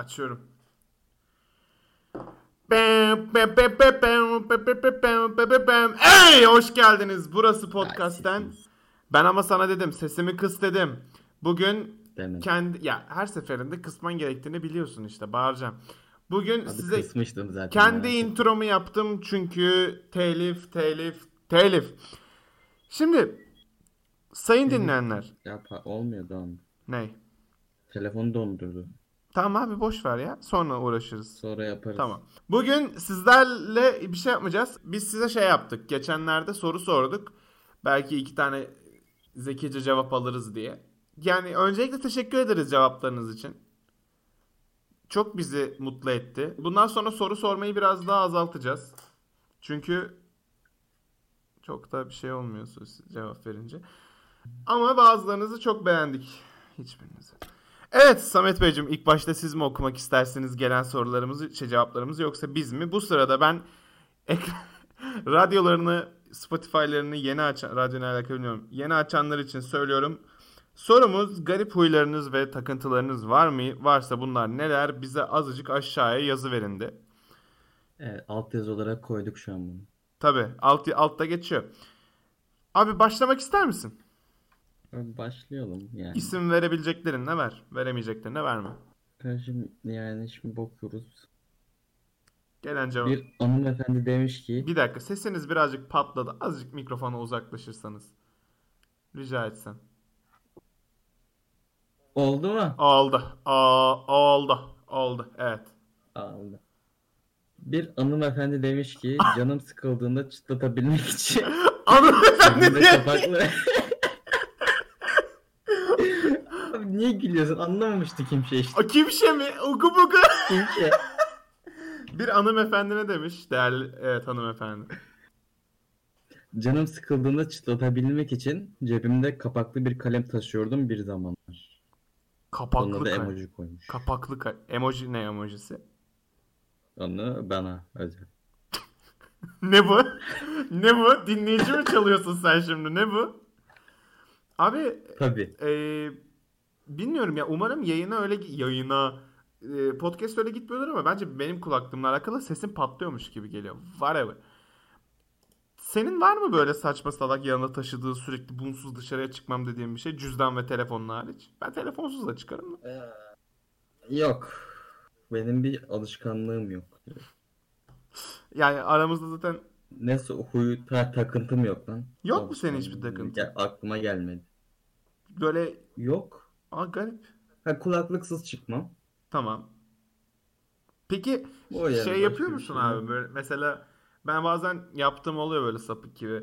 Açıyorum. Hey, hoş geldiniz. Burası podcast'ten. Ben ama sana dedim, sesimi kıs dedim. Bugün kendi ya her seferinde kısman gerektiğini biliyorsun işte, bağıracağım. Bugün abi size zaten kendi intromu yaptım çünkü telif. Şimdi sayın dinleyenler. Yapa olmuyor don. Ney? Telefonu dondurdu. Tamam abi, boş ver ya. Sonra uğraşırız. Sonra yaparız. Tamam. Bugün sizlerle bir şey yapmayacağız. Biz size şey yaptık. Geçenlerde soru sorduk. Belki 2 tane zekice cevap alırız diye. Yani öncelikle teşekkür ederiz cevaplarınız için. Çok bizi mutlu etti. Bundan sonra soru sormayı biraz daha azaltacağız. Çünkü çok da bir şey olmuyor cevap verince. Ama bazılarınızı çok beğendik. Hiçbirinizi. Evet Samet Beyciğim, ilk başta siz mi okumak istersiniz gelen sorularımızı, cevaplarımızı, yoksa biz mi? Bu sırada ben radyolarını, Spotify'larını yeni açan, radyonla alakalı bilmiyorum, yeni açanlar için söylüyorum. Sorumuz, garip huylarınız ve takıntılarınız var mı? Varsa bunlar neler? Bize azıcık aşağıya yazı verindi. Evet, alt yazı olarak koyduk şu an bunu. Tabii, altta geçiyor. Abi başlamak ister misin? Başlayalım yani. İsim verebileceklerine ver, veremeyeceklerine verme. Kardeşim yani şimdi bakıyoruz. Gelen cevap. Bir hanımefendi demiş ki. Bir dakika, sesiniz birazcık patladı. Azıcık mikrofona uzaklaşırsanız. Rica etsem. Oldu mu? Oldu. Evet. Oldu. Bir hanımefendi demiş ki canım sıkıldığında çıtlatabilmek için. Hanımefendi diye. Kapaklı... Abi niye gülüyorsun? Anlamamıştı kimse işte. Kimse mi? Ugu bugu. Kimse. Bir hanımefendi ne demiş? Değerli, evet hanımefendi. Canım sıkıldığında çıtlatabilmek için cebimde kapaklı bir kalem taşıyordum bir zamanlar. Kapaklı kalem. Ona da emoji koymuş. Kapaklı kalem. Emoji ne emojisi? Onu bana özel. Ne bu? Ne bu? Dinleyici mi çalıyorsun sen şimdi? Ne bu? Abi. Tabii. Bilmiyorum ya, umarım podcast öyle gitmiyordur ama bence benim kulaklığımla alakalı sesim patlıyormuş gibi geliyor. Var ya. Senin var mı böyle saçma salak yanında taşıdığı, sürekli bunsuz dışarıya çıkmam dediğim bir şey? Cüzdan ve telefonun hariç. Ben telefonsuz da çıkarım da. Yok. Benim bir alışkanlığım yok. Yani aramızda zaten... Neyse takıntım yok lan. Yok mu senin hiçbir takıntın? Aklıma gelmedi. Böyle... Yok. Aa garip. Ha, kulaklıksız çıkmam. Tamam. Peki yani şey yapıyor musun şey abi? Böyle, mesela ben bazen yaptığım oluyor böyle sapık gibi.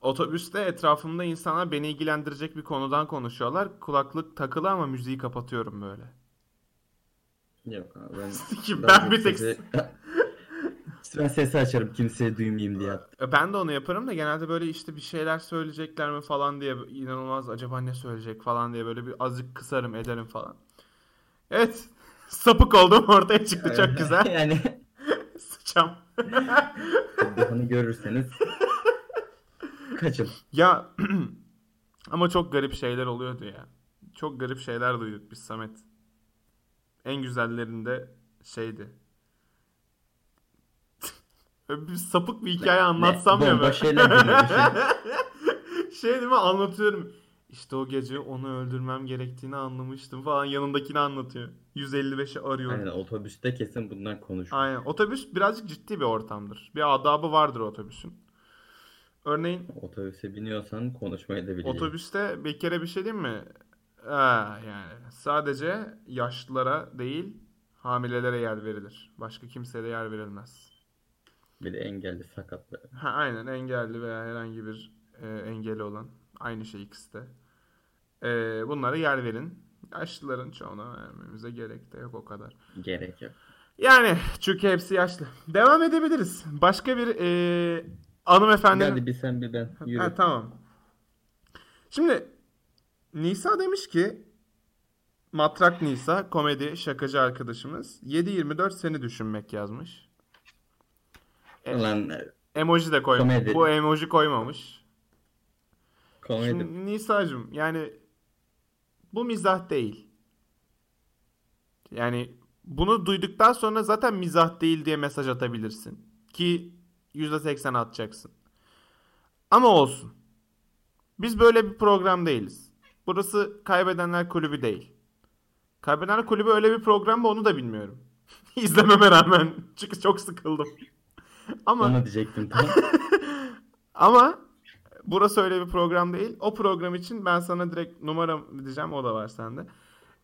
Otobüste etrafımda insanlar beni ilgilendirecek bir konudan konuşuyorlar. Kulaklık takılı ama müziği kapatıyorum böyle. Yok abi ben bir tek... Ben sesi açarım kimseye duymayayım diye. Ben de onu yaparım da genelde böyle işte bir şeyler söyleyecekler mi falan diye, inanılmaz acaba ne söyleyecek falan diye böyle bir azıcık kısarım ederim falan. Evet, sapık oldum ortaya çıktı, çok güzel. Yani sıçam. Bunu görürseniz kaçın. Ya ama çok garip şeyler oluyordu ya. Çok garip şeyler duyduk biz Samet. En güzellerinde şeydi. Bir sapık bir hikaye anlatsam ya böyle. Şey değil mi, anlatıyorum. İşte o gece onu öldürmem gerektiğini anlamıştım falan, yanındakini anlatıyor. 155'i arıyorum. Aynen, otobüste kesin bundan konuşuyor. Aynen, otobüs birazcık ciddi bir ortamdır. Bir adabı vardır otobüsün. Örneğin. Otobüse biniyorsan konuşmayı da biliyorsun. Otobüste bir kere bir şey diyeyim mi? Yani sadece yaşlılara değil hamilelere yer verilir. Başka kimseye de yer verilmez. Bir de engelli, sakatlı. Ha, aynen, engelli veya herhangi bir engeli olan. Aynı şey ikisi de. Bunlara yer verin. Yaşlıların çoğuna vermemize gerek de yok o kadar. Gerek yok. Yani çünkü hepsi yaşlı. Devam edebiliriz. Başka bir hanımefendinin... Hadi bir sen bir ben. Yürü. Ha, tamam. Şimdi Nisa demiş ki, Matrak Nisa, komedi şakacı arkadaşımız. 7-24 seni düşünmek yazmış. Emoji de koymamış. Komedi. Bu emoji koymamış. Komedi. Nisa'cığım yani bu mizah değil. Yani bunu duyduktan sonra zaten mizah değil diye mesaj atabilirsin. Ki %80 atacaksın. Ama olsun. Biz böyle bir program değiliz. Burası Kaybedenler Kulübü değil. Kaybedenler Kulübü öyle bir program mı onu da bilmiyorum. İzlememe rağmen. Çünkü çok sıkıldım. Ama onu diyecektim tamam. Ama burası öyle bir program değil. O program için ben sana direkt numara diyeceğim. O da var sende.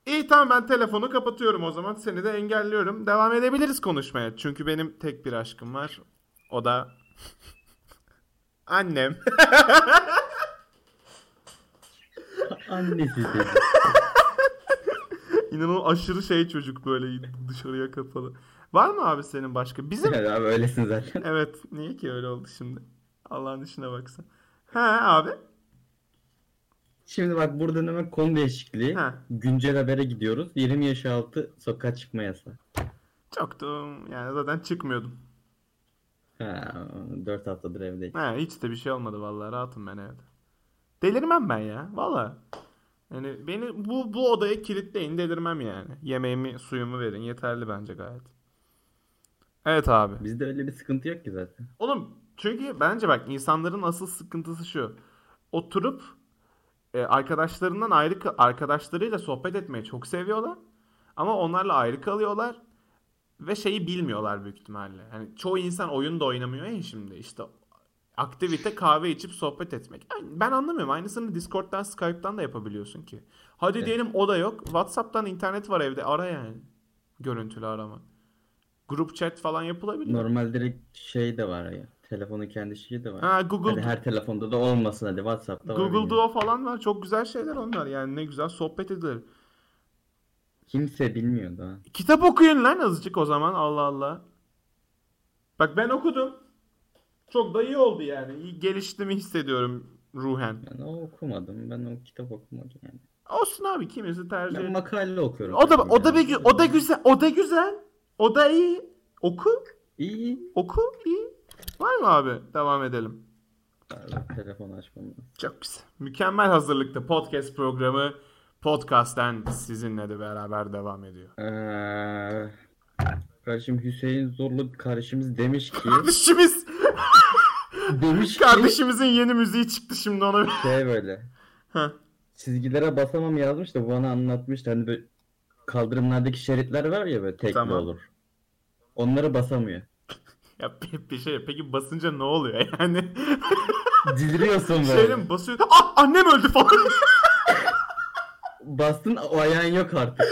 İyi tamam, ben telefonu kapatıyorum o zaman. Seni de engelliyorum. Devam edebiliriz konuşmaya. Çünkü benim tek bir aşkım var. O da annem. Annesi dedi. İnanılmaz aşırı şey çocuk, böyle dışarıya kapalı. Var mı abi senin başka? Bizim... Evet abi öylesin zaten. Evet, niye ki öyle oldu şimdi? Allah'ın işine baksan. Ha abi. Şimdi bak, burada hemen konu değişikliği. Ha. Güncel habere gidiyoruz. 20 yaş altı sokağa çıkma yasağı. Çoktum. Yani zaten çıkmıyordum. Ha, 4 haftadır evdeyim. Ha, hiç de bir şey olmadı vallahi, rahatım ben evde. Delirmem ben ya vallahi. Yani beni bu odaya kilitleyin, delirmem yani. Yemeğimi, suyumu verin, yeterli bence gayet. Evet abi. Bizde öyle bir sıkıntı yok ki zaten. Oğlum çünkü bence bak, insanların asıl sıkıntısı şu. Oturup arkadaşlarından ayrı, arkadaşlarıyla sohbet etmeyi çok seviyorlar. Ama onlarla ayrı kalıyorlar. Ve şeyi bilmiyorlar büyük ihtimalle. Yani çoğu insan oyun da oynamıyor ya şimdi. İşte aktivite kahve içip sohbet etmek. Yani ben anlamıyorum. Aynısını Discord'dan, Skype'dan da yapabiliyorsun ki. Hadi evet. Diyelim o da yok. WhatsApp'tan internet var evde. Ara yani. Görüntülü arama. Grup chat falan yapılabilir. Normal direkt şey de var ya. Telefonun kendi şeyi de var. Ha, Google. Hadi her telefonda da olmasın, hadi WhatsApp'ta Google var. Google Duo falan var. Çok güzel şeyler onlar. Yani ne güzel sohbet edilir. Kimse bilmiyordu ha. Kitap okuyun lan azıcık o zaman. Allah Allah. Bak ben okudum. Çok da iyi oldu yani. Geliştiğimi hissediyorum ruhen. Ben o okumadım. Ben o kitap okumadım yani. Olsun abi, kimisi tercih. Ben makale okuyorum. O da güzel. O da güzel. O da iyi. Oku. İyi. Oku. İyi. Var mı abi? Devam edelim. Abi, telefon açmam. Çok güzel. Mükemmel hazırlıklı podcast programı. Podcast'ten sizinle de beraber devam ediyor. Kardeşim Hüseyin Zorlu kardeşimiz demiş ki... Kardeşimiz! Demiş kardeşimizin ki, yeni müziği çıktı şimdi ona. Şey böyle. Heh. Çizgilere basamam yazmış da bana anlatmıştı. Hani böyle kaldırımlardaki şeritler var ya böyle tekli, tamam. Olur. Onlara basamıyor. Ya bir şey, peki basınca ne oluyor yani? Diliyorsun böyle. Şeyden basıyor. Ah, annem öldü falan. Bastın o ayağın yok artık.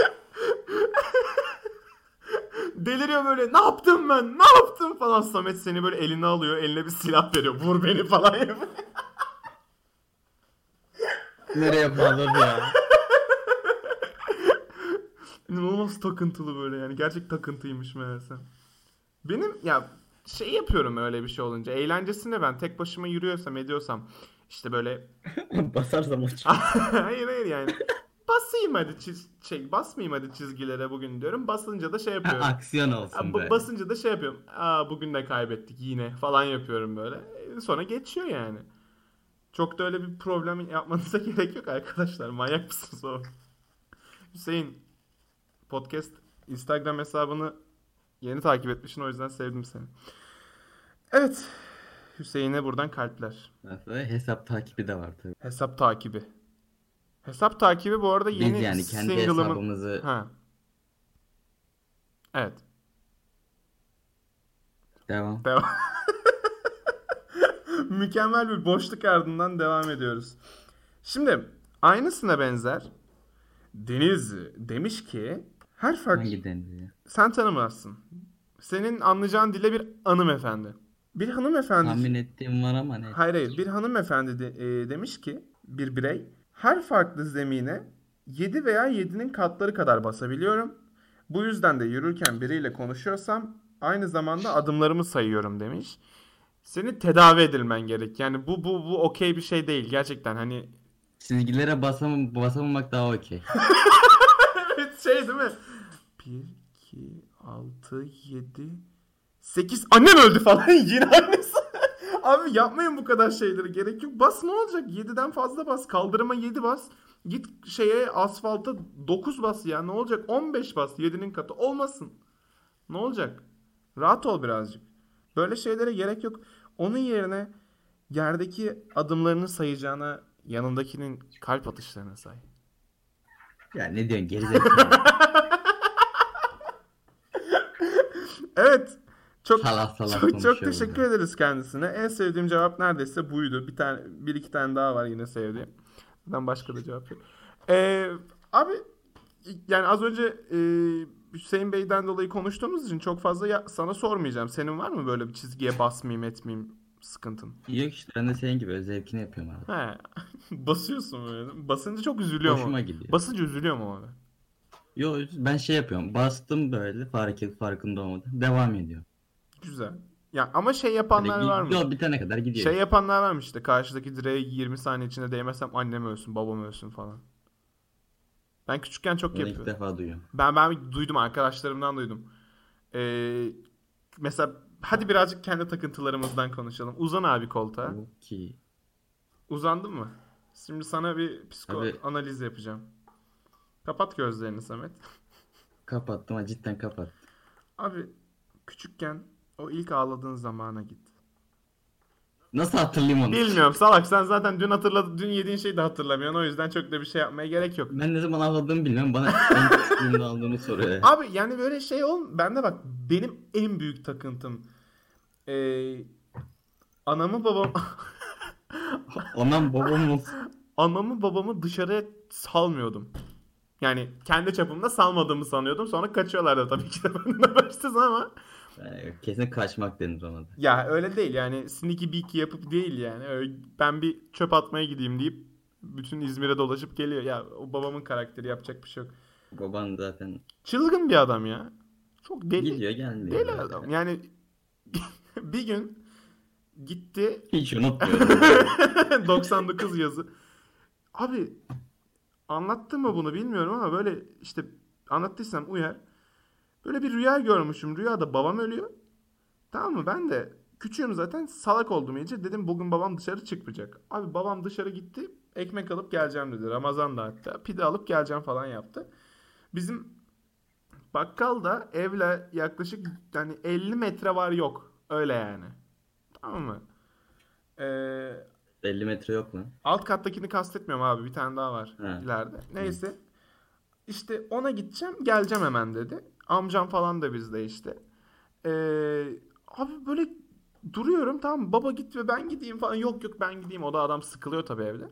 Deliriyor böyle, ne yaptım ben, ne yaptım falan. Samet seni böyle eline alıyor, eline bir silah veriyor, vur beni falan yapıyor. Nereye bağladı ya? İnanılmaz takıntılı böyle yani, gerçek takıntıymış meğerse. Benim ya şey yapıyorum öyle bir şey olunca, eğlencesine ben tek başıma yürüyorsam ediyorsam işte böyle. Basarsam o çıkıyor. hayır yani. Basayım hadi basmayayım hadi çizgilere bugün diyorum. Basınca da şey yapıyorum. Aksiyon olsun be. Basınca da şey yapıyorum. Aa, bugün de kaybettik yine falan yapıyorum böyle. Sonra geçiyor yani. Çok da öyle bir problem yapmanıza gerek yok arkadaşlar. Manyak mısınız o? Hüseyin, podcast Instagram hesabını yeni takip etmişsin, o yüzden sevdim seni. Evet. Hüseyin'e buradan kalpler. Hesap takibi de var tabii. Hesap takibi bu arada yeni single'ımın. Biz yani kendi hesabımızı... Ha. Evet. Devam. Mükemmel bir boşluk ardından devam ediyoruz. Şimdi aynısına benzer. Deniz demiş ki her farklı... Hangi Deniz ya? Sen tanımazsın. Senin anlayacağın dile bir hanımefendi. Bir hanımefendi... Tahmin ettiğim var ama ne? Hayır. Bir hanımefendi demiş ki bir birey... Her farklı zemine 7 veya 7'nin katları kadar basabiliyorum. Bu yüzden de yürürken biriyle konuşuyorsam aynı zamanda adımlarımı sayıyorum demiş. Seni tedavi edilmen gerek. Yani bu okey bir şey değil gerçekten hani. Çizgilere basamamak daha okey. Evet şey değil mi? 1, 2, 6, 7, 8. Annem öldü falan yine annesi. Abi yapmayın bu kadar şeyleri, gerek yok. Bas ne olacak? 7'den fazla bas. Kaldırıma 7 bas. Git şeye, asfalta 9 bas ya, ne olacak? 15 bas, 7'nin katı olmasın. Ne olacak? Rahat ol birazcık. Böyle şeylere gerek yok. Onun yerine yerdeki adımlarını sayacağına yanındakinin kalp atışlarını say. Ya ne diyorsun gerizekalı? Evet. Çok salak çok teşekkür ederiz kendisine. En sevdiğim cevap neredeyse buydu. Bir iki tane daha var yine sevdiğim. Ben başka da cevap yok. Abi yani az önce Hüseyin Bey'den dolayı konuştuğumuz için çok fazla sana sormayacağım. Senin var mı böyle bir çizgiye basmayayım etmeyeyim sıkıntın? Yok işte, ben de senin gibi zevkini yapıyorum abi. He. Basıyorsun böyle. Basınca çok üzülüyorum. Hoşuma gidiyor. Basınca üzülüyorum abi. Yok, ben şey yapıyorum. Bastım böyle farkında olmadan. Devam ediyor. Güzel. Ya ama şey yapanlar var mı? Yok, bitene kadar gidiyor. Şey yapanlar var mı işte? Karşıdaki direğe 20 saniye içinde değmezsem annem ölsün, babam ölsün falan. Ben küçükken çok yapıyordum. İlk defa duyuyorum. Ben duydum, arkadaşlarımdan duydum. Mesela hadi birazcık kendi takıntılarımızdan konuşalım. Uzan abi koltuğa. Okey. Uzandın mı? Şimdi sana bir psikoanaliz yapacağım. Kapat gözlerini Samet. Kapattım ha, cidden kapattım. Abi küçükken o ilk ağladığın zamana git. Nasıl hatırlayayım onu? Bilmiyorum salak, sen zaten dün yediğin şeyi de hatırlamıyorsun, o yüzden çok da bir şey yapmaya gerek yok. Ben ne zaman ağladığımı bilmiyorum, bana en küçüklüğümde ağladığımı soruyor. Yani. Abi yani böyle şey bende bak, benim en büyük takıntım anamı babamı anamı babamı dışarıya salmıyordum. Yani kendi çapımda salmadığımı sanıyordum. Sonra kaçıyorlardı tabii ki de benden başsız ama. Kesin kaçmak denir ona da. Ya öyle değil yani, sneaky beaky yapıp değil yani. Öyle, ben bir çöp atmaya gideyim deyip bütün İzmir'e dolaşıp geliyor. Ya o babamın karakteri, yapacak bir şey yok. Baban zaten. Çılgın bir adam ya. Çok deli. Gidiyor gelmiyor. Deli adam yani. Bir gün gitti. Hiç unutmuyorum. 99 yazı. Abi. Anlattım mı bunu bilmiyorum ama böyle işte anlattıysam uyar. Böyle bir rüya görmüşüm. Rüyada babam ölüyor. Tamam mı? Ben de küçüğüm zaten, salak oldum iyice. Dedim bugün babam dışarı çıkmayacak. Abi babam dışarı gitti. Ekmek alıp geleceğim dedi. Ramazan'da hatta. Pide alıp geleceğim falan yaptı. Bizim bakkal da evle yaklaşık yani 50 metre var yok. Öyle yani. Tamam mı? 50 metre yok mu? Alt kattakini kastetmiyorum abi. Bir tane daha var ileride. Neyse. Hı. İşte ona gideceğim. Geleceğim hemen dedi. Amcam falan da bizde işte. Abi böyle duruyorum, tamam mı? Baba git ve ben gideyim falan. Yok ben gideyim. O da adam sıkılıyor tabii evde.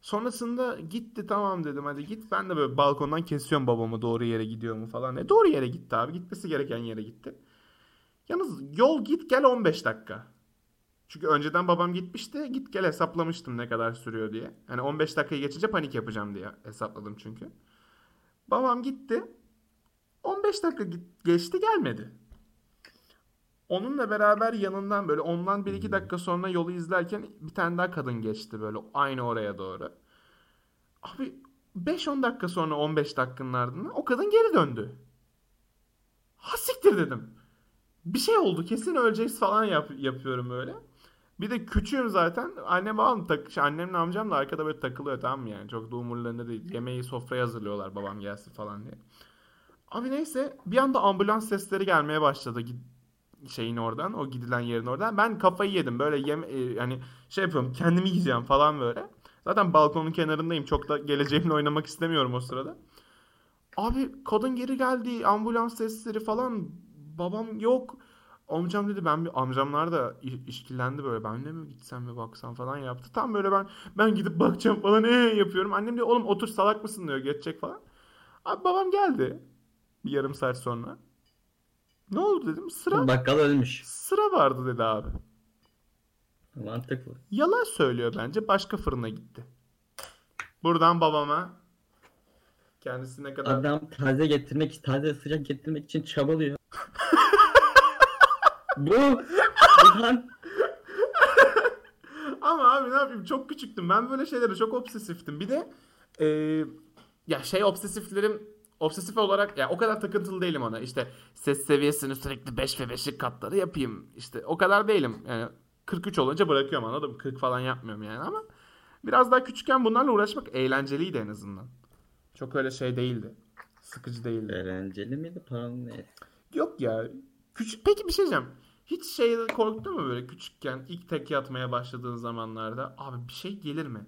Sonrasında gitti, tamam dedim hadi git. Ben de böyle balkondan kesiyorum babamı, doğru yere gidiyor mu falan. Doğru yere gitti abi. Gitmesi gereken yere gitti. Yalnız yol git gel 15 dakika. Çünkü önceden babam gitmişti. Git gel hesaplamıştım ne kadar sürüyor diye. Yani 15 dakikayı geçince panik yapacağım diye hesapladım çünkü. Babam gitti. 15 dakika geçti, gelmedi. Onunla beraber yanından böyle ondan 1-2 dakika sonra yolu izlerken bir tane daha kadın geçti böyle aynı oraya doğru. Abi 5-10 dakika sonra 15 dakikanın ardından o kadın geri döndü. Ha siktir dedim. Bir şey oldu, kesin öleceğiz falan yapıyorum böyle. Bir de küçüğüm zaten. Annemle amcam da arkada böyle takılıyor, tamam mı yani. Çok da umurlarında değil. Yemeği sofraya hazırlıyorlar babam gelsin falan diye. Abi neyse bir anda ambulans sesleri gelmeye başladı. Şeyin oradan, o gidilen yerin oradan. Ben kafayı yedim böyle yani şey yapıyorum, kendimi yiyeceğim falan böyle. Zaten balkonun kenarındayım. Çok da geleceğimle oynamak istemiyorum o sırada. Abi kadın geri geldi, ambulans sesleri falan. Babam yok. Amcam dedi amcamlar da işkillendi böyle. Ben de mi gitsem ve baksam falan yaptı. Tam böyle ben gidip bakacağım falan yapıyorum. Annem diyor oğlum otur, salak mısın diyor, geçecek falan. Abi babam geldi. Bir yarım saat sonra. Ne oldu dedim. Bakkal ölmüş. Sıra vardı dedi abi. Mantıklı. Yalan söylüyor bence. Başka fırına gitti. Buradan babama, kendisi ne kadar... Adam taze sıcak getirmek için çabalıyor. Ama abi ne yapayım, çok küçüktüm ben, böyle şeylere çok obsesiftim. Bir de ya şey obsesif olarak ya o kadar takıntılı değilim ona, işte ses seviyesini sürekli 5 ve 5'lik katları yapayım, işte o kadar değilim yani. 43 olunca bırakıyorum, anladım, 40 falan yapmıyorum yani ama Biraz daha küçükken bunlarla uğraşmak eğlenceliydi en azından. Çok öyle şey değildi. Sıkıcı değildi. Eğlenceli miydi? Paranın neydi? Yok ya. Küçük. Peki bir şey diyeceğim. Hiç şey korktun mu böyle küçükken ilk teki atmaya başladığın zamanlarda? Abi bir şey gelir mi?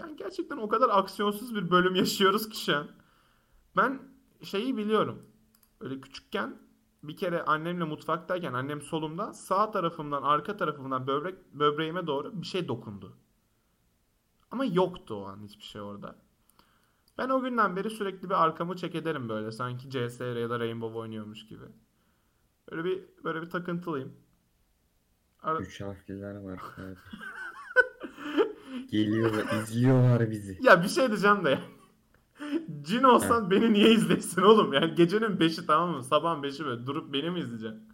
Yani gerçekten o kadar aksiyonsuz bir bölüm yaşıyoruz ki şu an. Ben şeyi biliyorum. Öyle küçükken bir kere annemle mutfaktayken annem solumda sağ tarafımdan arka tarafımdan böbreğime doğru bir şey dokundu. Ama yoktu o an hiçbir şey orada. Ben o günden beri sürekli bir arkamı check ederim böyle sanki CSR ya da Rainbow oynuyormuş gibi. Böyle bir takıntılıyım. Üç harfliler var. Geliyorlar, izliyorlar bizi. Ya bir şey diyeceğim de ya. Cin olsan beni niye izlesin oğlum? Yani gecenin 5'i tamam mı? Sabahın 5'i böyle durup beni mi izleyeceksin?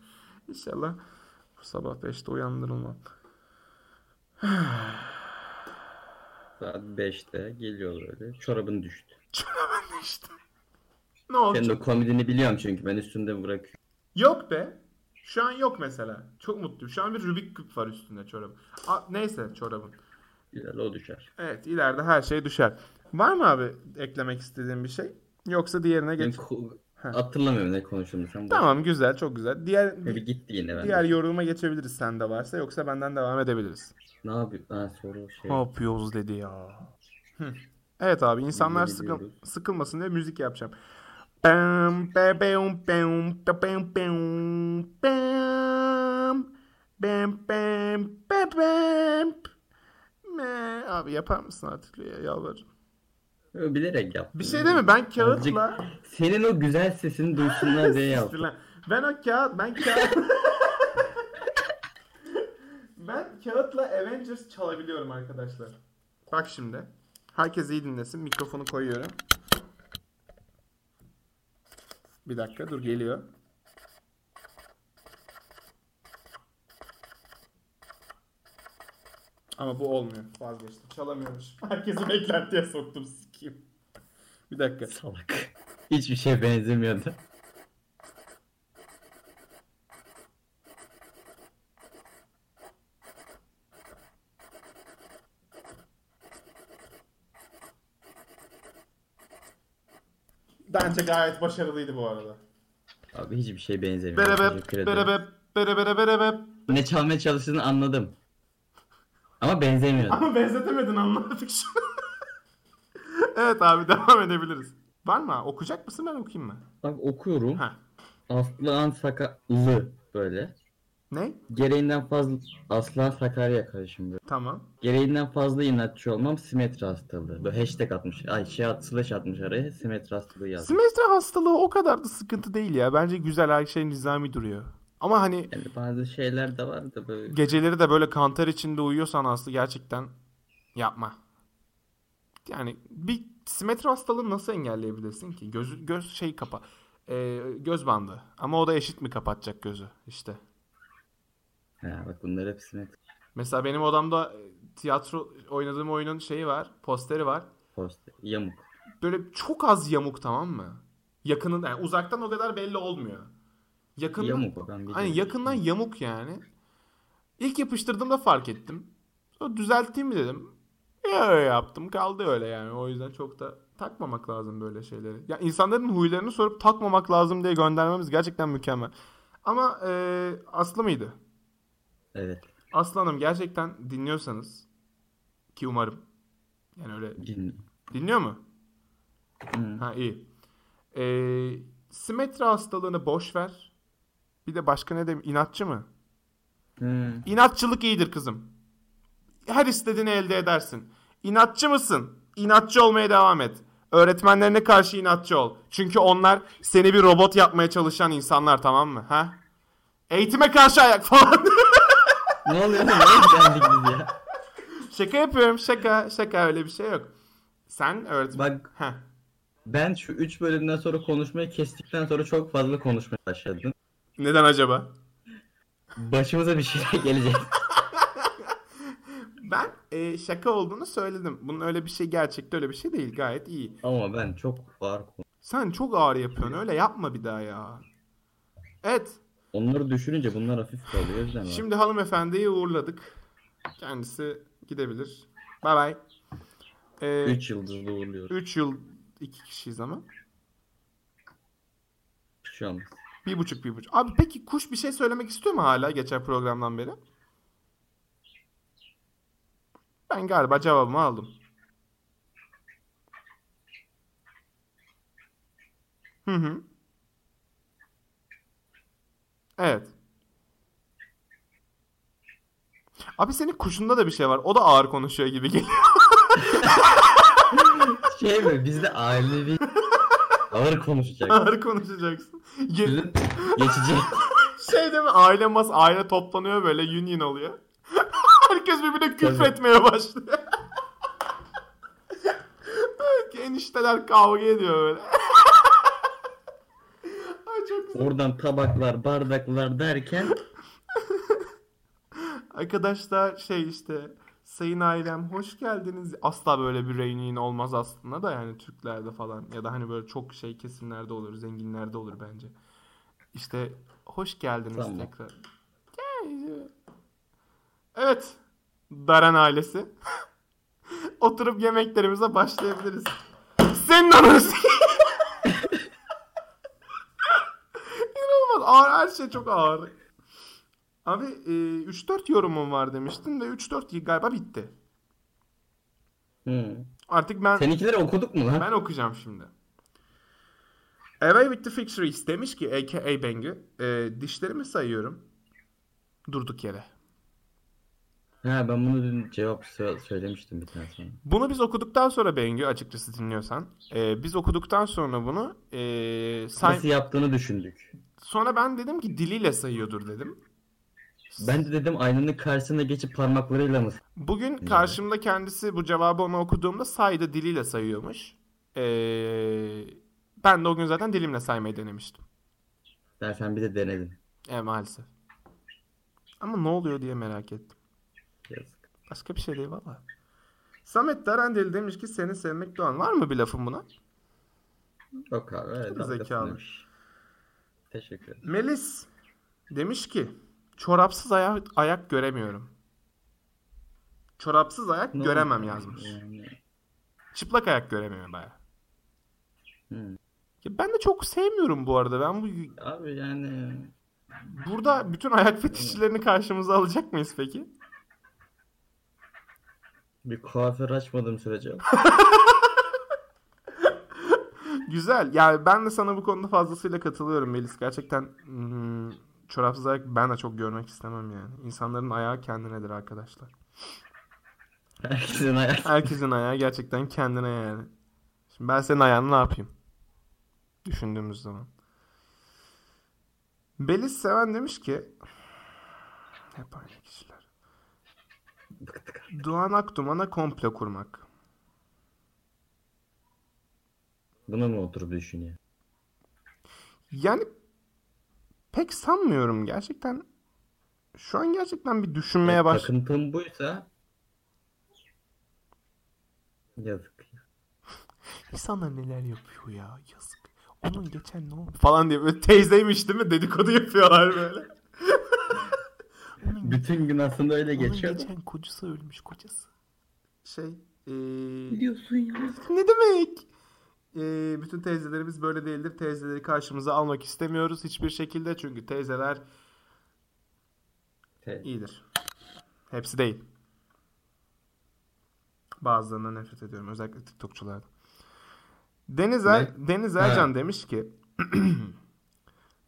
İnşallah bu sabah 5'te uyandırılmam. Saat 5'te geliyor böyle. Çorabın düştü. Çorabın düştü. Ne oldu? Senin de komedini biliyorum çünkü ben üstümde bırakıyorum. Yok be. Şu an yok mesela. Çok mutluyum. Şu an bir Rubik küp var üstünde çorabın. Neyse çorabın. İleride o düşer. Evet, ileride her şey düşer. Var mı abi eklemek istediğin bir şey? Yoksa diğerine geç. Hatırlamıyorum ne konuşulmuşum. Tamam güzel, çok güzel. Diğer yoruma geçebiliriz sende varsa. Yoksa benden devam edebiliriz. Ne yapıyoruz? Ne yapıyoruz dedi ya. Evet abi, insanlar sıkılmasın diye müzik yapacağım. Abi yapar mısın artık ya, yalvarırım. Bilerek yaptım. Bir şey değil mi? Ben kağıtla... Azıcık senin o güzel sesini duysunlar diye yaptım. Ben kağıt... ben kağıtla Avengers çalabiliyorum arkadaşlar. Bak şimdi. Herkes iyi dinlesin. Mikrofonu koyuyorum. Bir dakika dur, geliyor. Ama bu olmuyor. Vazgeçtim. Çalamıyormuş. Herkesi beklentiye soktum. Sikiyim. Bir dakika. Salak. Hiçbir şeye benzemiyordu. Bence gayet başarılıydı bu arada. Abi hiçbir şeye benzemiyor. Berebep. Ne çalmaya çalıştığını anladım. Ama benzemiyordu. Ama benzetemedin, anladık şimdi. Evet abi, devam edebiliriz. Var mı? Okuyacak mısın, ben okuyayım mı? Abi okuyorum. Aslan Sakarlı böyle. Ne? Gereğinden fazla Aslan Sakarya karışım böyle. Tamam. Gereğinden fazla inatçı olmam simetri hastalığı. Böyle hashtag atmış. Slash atmış araya. Simetri hastalığı yazmış. Simetri hastalığı o kadar da sıkıntı değil ya. Bence güzel, her şey nizami duruyor. Ama hani yani bazı şeyler de var da böyle. Geceleri de böyle kantar içinde uyuyorsan Aslı, gerçekten yapma. Yani bir simetri hastalığını nasıl engelleyebilirsin ki? Göz şey kapa. Göz bandı. Ama o da eşit mi kapatacak gözü işte. Ha bak, bunlar hep simetri. Mesela benim odamda tiyatro oynadığım oyunun şeyi var. Posteri var. Poster. Yamuk. Böyle çok az yamuk, tamam mı? Yakının, yani uzaktan o kadar belli olmuyor. Yakından yamuk yani. İlk yapıştırdığımda fark ettim. Sonra düzelteyim mi dedim. Öyle yaptım, kaldı öyle yani. O yüzden çok da takmamak lazım böyle şeyleri. Ya insanların huylarını sorup takmamak lazım diye göndermemiz gerçekten mükemmel. Ama Aslı mıydı? Evet. Aslı Hanım gerçekten dinliyorsanız, ki umarım. Yani öyle dinliyor mu? Hı. Ha iyi. Simetri hastalığını boş ver. Bir de başka ne diyeyim? İnatçı mı? İnatçılık iyidir kızım. Her istediğini elde edersin. İnatçı mısın? İnatçı olmaya devam et. Öğretmenlerine karşı inatçı ol. Çünkü onlar seni bir robot yapmaya çalışan insanlar, tamam mı? Ha? Eğitime karşı ayak falan. Ne oluyor? Ne eğlendik biz ya? Şaka yapıyorum. Şaka öyle bir şey yok. Sen öğretmen... Bak, ben şu 3 bölümden sonra konuşmayı kestikten sonra çok fazla konuşmaya başladım. Neden acaba? Başımıza bir şeyler gelecek. Ben şaka olduğunu söyledim. Bunun öyle bir şey, gerçekte öyle bir şey değil. Gayet iyi. Ama ben çok ağır konuşuyorum. Sen çok ağır yapıyorsun. Öyle yapma bir daha ya. Evet. Onları düşününce bunlar hafif kalıyor. Şimdi hanımefendiyi uğurladık. Kendisi gidebilir. Bye bye. 3 yıldızlı uğurluyoruz. 3 yıl 2 kişiyiz ama. Şu an. 1,5. Abi peki kuş bir şey söylemek istiyor mu hala geçen programdan beri? Ben galiba cevabımı aldım. Hı. Evet. Abi senin kuşunda da bir şey var. O da ağır konuşuyor gibi geliyor. Şey mi? Bizde ailevi ağır konuşacak. Ağır konuşacaksın. Geçecek. Şey değil mi? Aile aile toplanıyor böyle union oluyor. Herkes birbirine küfretmeye başlıyor. Enişteler kavga ediyor böyle. Oradan tabaklar, bardaklar derken arkadaşlar şey işte sayın ailem hoş geldiniz. Asla böyle bir reunion olmaz aslında da yani Türklerde falan ya da hani böyle çok şey kesimlerde olur, zenginlerde olur bence. İşte hoş geldiniz tamam. Tekrar. Evet. Daran ailesi. Oturup yemeklerimize başlayabiliriz. Senin anası. Ağır, her şey çok ağır. Abi 3-4 yorumum var demiştin de 3-4 galiba bitti. Artık ben... Seninkileri okuduk mu lan? Ben okuyacağım şimdi. Away with the Fixeries demiş ki A.K.A. Bengü. Dişlerimi sayıyorum. Durduk yere. Ha, ben bunu dün cevap söylemiştim bir tane sonra. Bunu biz okuduktan sonra Bengü açıkçası dinliyorsan. Biz okuduktan sonra bunu... Nasıl yaptığını düşündük. Sonra ben dedim ki diliyle sayıyordur dedim. Ben de dedim aynanın karşısına geçip parmaklarıyla mı? Bugün karşımda kendisi bu cevabı ona okuduğumda saydı diliyle sayıyormuş. Ben de o gün zaten dilimle saymayı denemiştim. Dersen bir de denedim. Maalesef. Ama ne oluyor diye merak ettim. Yazık. Başka bir şey değil valla. Samet Darendeli demiş ki seni sevmek doğan. Var mı bir lafın buna? Yok abi. Evet, zekalıymış. Teşekkür ederim. Melis demiş ki çorapsız ayak göremiyorum. Çorapsız ayak ne göremem yazmış. Yani. Çıplak ayak göremiyorum bayağı. Ya ben de çok sevmiyorum bu arada. Ben bu abi yani burada bütün ayak fetişçilerini karşımıza alacak mıyız peki? Bir kuaför açmadığım sürece. Güzel. Yani ben de sana bu konuda fazlasıyla katılıyorum Melis. Gerçekten çorapsız ayak ben de çok görmek istemem yani. İnsanların ayağı kendinedir arkadaşlar. Herkesin ayağı. Herkesin ayağı gerçekten kendine yani. Şimdi ben senin ayağını ne yapayım? Düşündüğümüz zaman. Melis Seven demiş ki hep aynı kişiler. Doğan Akduman'a komplo kurmak. Buna mı oturup düşünüyor? Yani pek sanmıyorum gerçekten. Şu an gerçekten bir düşünmeye başladım. Takıntım buysa yazık. İnsanlar neler yapıyor ya, yazık. Onun geçen ne oldu falan diye böyle teyzeymiş değil mi dedikodu yapıyorlar böyle. Bütün gün aslında öyle geçiyor. Onun geçen kocası ölmüş, kocası. Ne diyorsun ya? Ne demek? Bütün teyzelerimiz böyle değildir. Teyzeleri karşımıza almak istemiyoruz hiçbir şekilde. Çünkü teyzeler iyidir. Hepsi değil. Bazılarından nefret ediyorum. Özellikle TikTokçulardan. Deniz Ercan demiş ki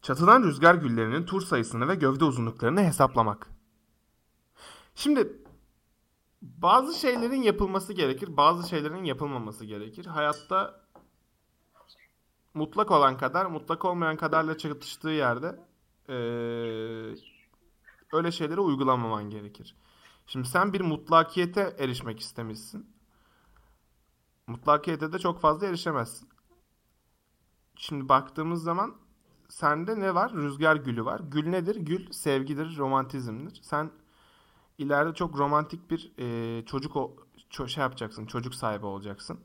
çatıdan rüzgar güllerinin tur sayısını ve gövde uzunluklarını hesaplamak. Şimdi bazı şeylerin yapılması gerekir. Bazı şeylerin yapılmaması gerekir. Hayatta mutlak olan kadar, mutlak olmayan kadarla çatıştığı yerde öyle şeyleri uygulamaman gerekir. Şimdi sen bir mutlakiyete erişmek istemişsin. Mutlakiyete de çok fazla erişemezsin. Şimdi baktığımız zaman sende ne var? Rüzgar gülü var. Gül nedir? Gül sevgidir, romantizmdir. Sen ileride çok romantik bir çocuk sahibi olacaksın.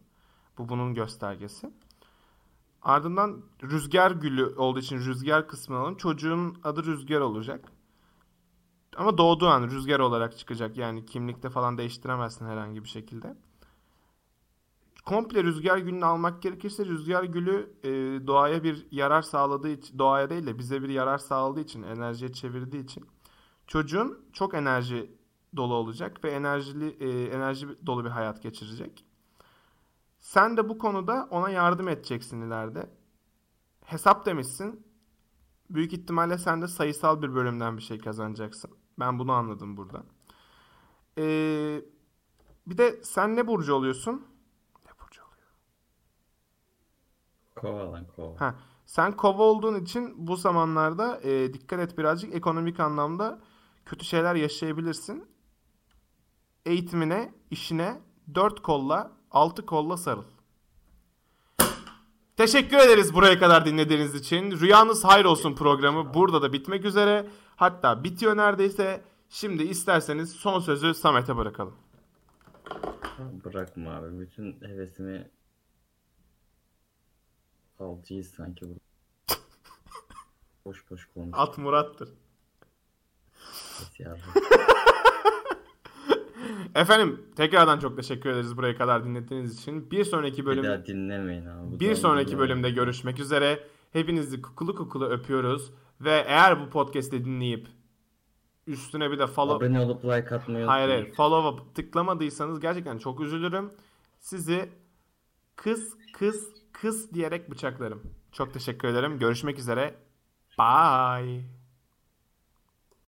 Bu bunun göstergesi. Ardından rüzgar gülü olduğu için rüzgar kısmını alalım. Çocuğun adı Rüzgar olacak. Ama doğduğu an rüzgar olarak çıkacak. Yani kimlikte falan değiştiremezsin herhangi bir şekilde. Komple rüzgar gülünü almak gerekirse rüzgar gülü doğaya bir yarar sağladığı için, doğaya değil de bize bir yarar sağladığı için, enerjiye çevirdiği için çocuğun çok enerji dolu olacak ve enerji dolu bir hayat geçirecek. Sen de bu konuda ona yardım edeceksin ileride. Hesap demişsin. Büyük ihtimalle sen de sayısal bir bölümden bir şey kazanacaksın. Ben bunu anladım burada. Bir de sen ne burcu oluyorsun? Ne burcu oluyor? Kova lan, kova. Ha, sen kova olduğun için bu zamanlarda dikkat et birazcık. Ekonomik anlamda kötü şeyler yaşayabilirsin. Eğitimine, işine 4 kolla, 6 kolla sarıl. Teşekkür ederiz buraya kadar dinlediğiniz için. Rüyanız hayır olsun programı burada da bitmek üzere. Hatta bitiyor neredeyse. Şimdi isterseniz son sözü Samet'e bırakalım. Bırakma abi. Bütün hevesimi alacağız sanki. Boş boş konuş. At Murat'tır. Efendim tekrardan çok teşekkür ederiz buraya kadar dinlediğiniz için. Bir sonraki bölümde dinlemeyin abi. Bir sonraki bölümde görüşmek üzere. Hepinizi kukulu kukulu öpüyoruz ve eğer bu podcast'i dinleyip üstüne bir de follow abone olup like atmayı unutmayın. Hayır, follow'a tıklamadıysanız gerçekten çok üzülürüm. Sizi kız diyerek bıçaklarım. Çok teşekkür ederim. Görüşmek üzere. Bye.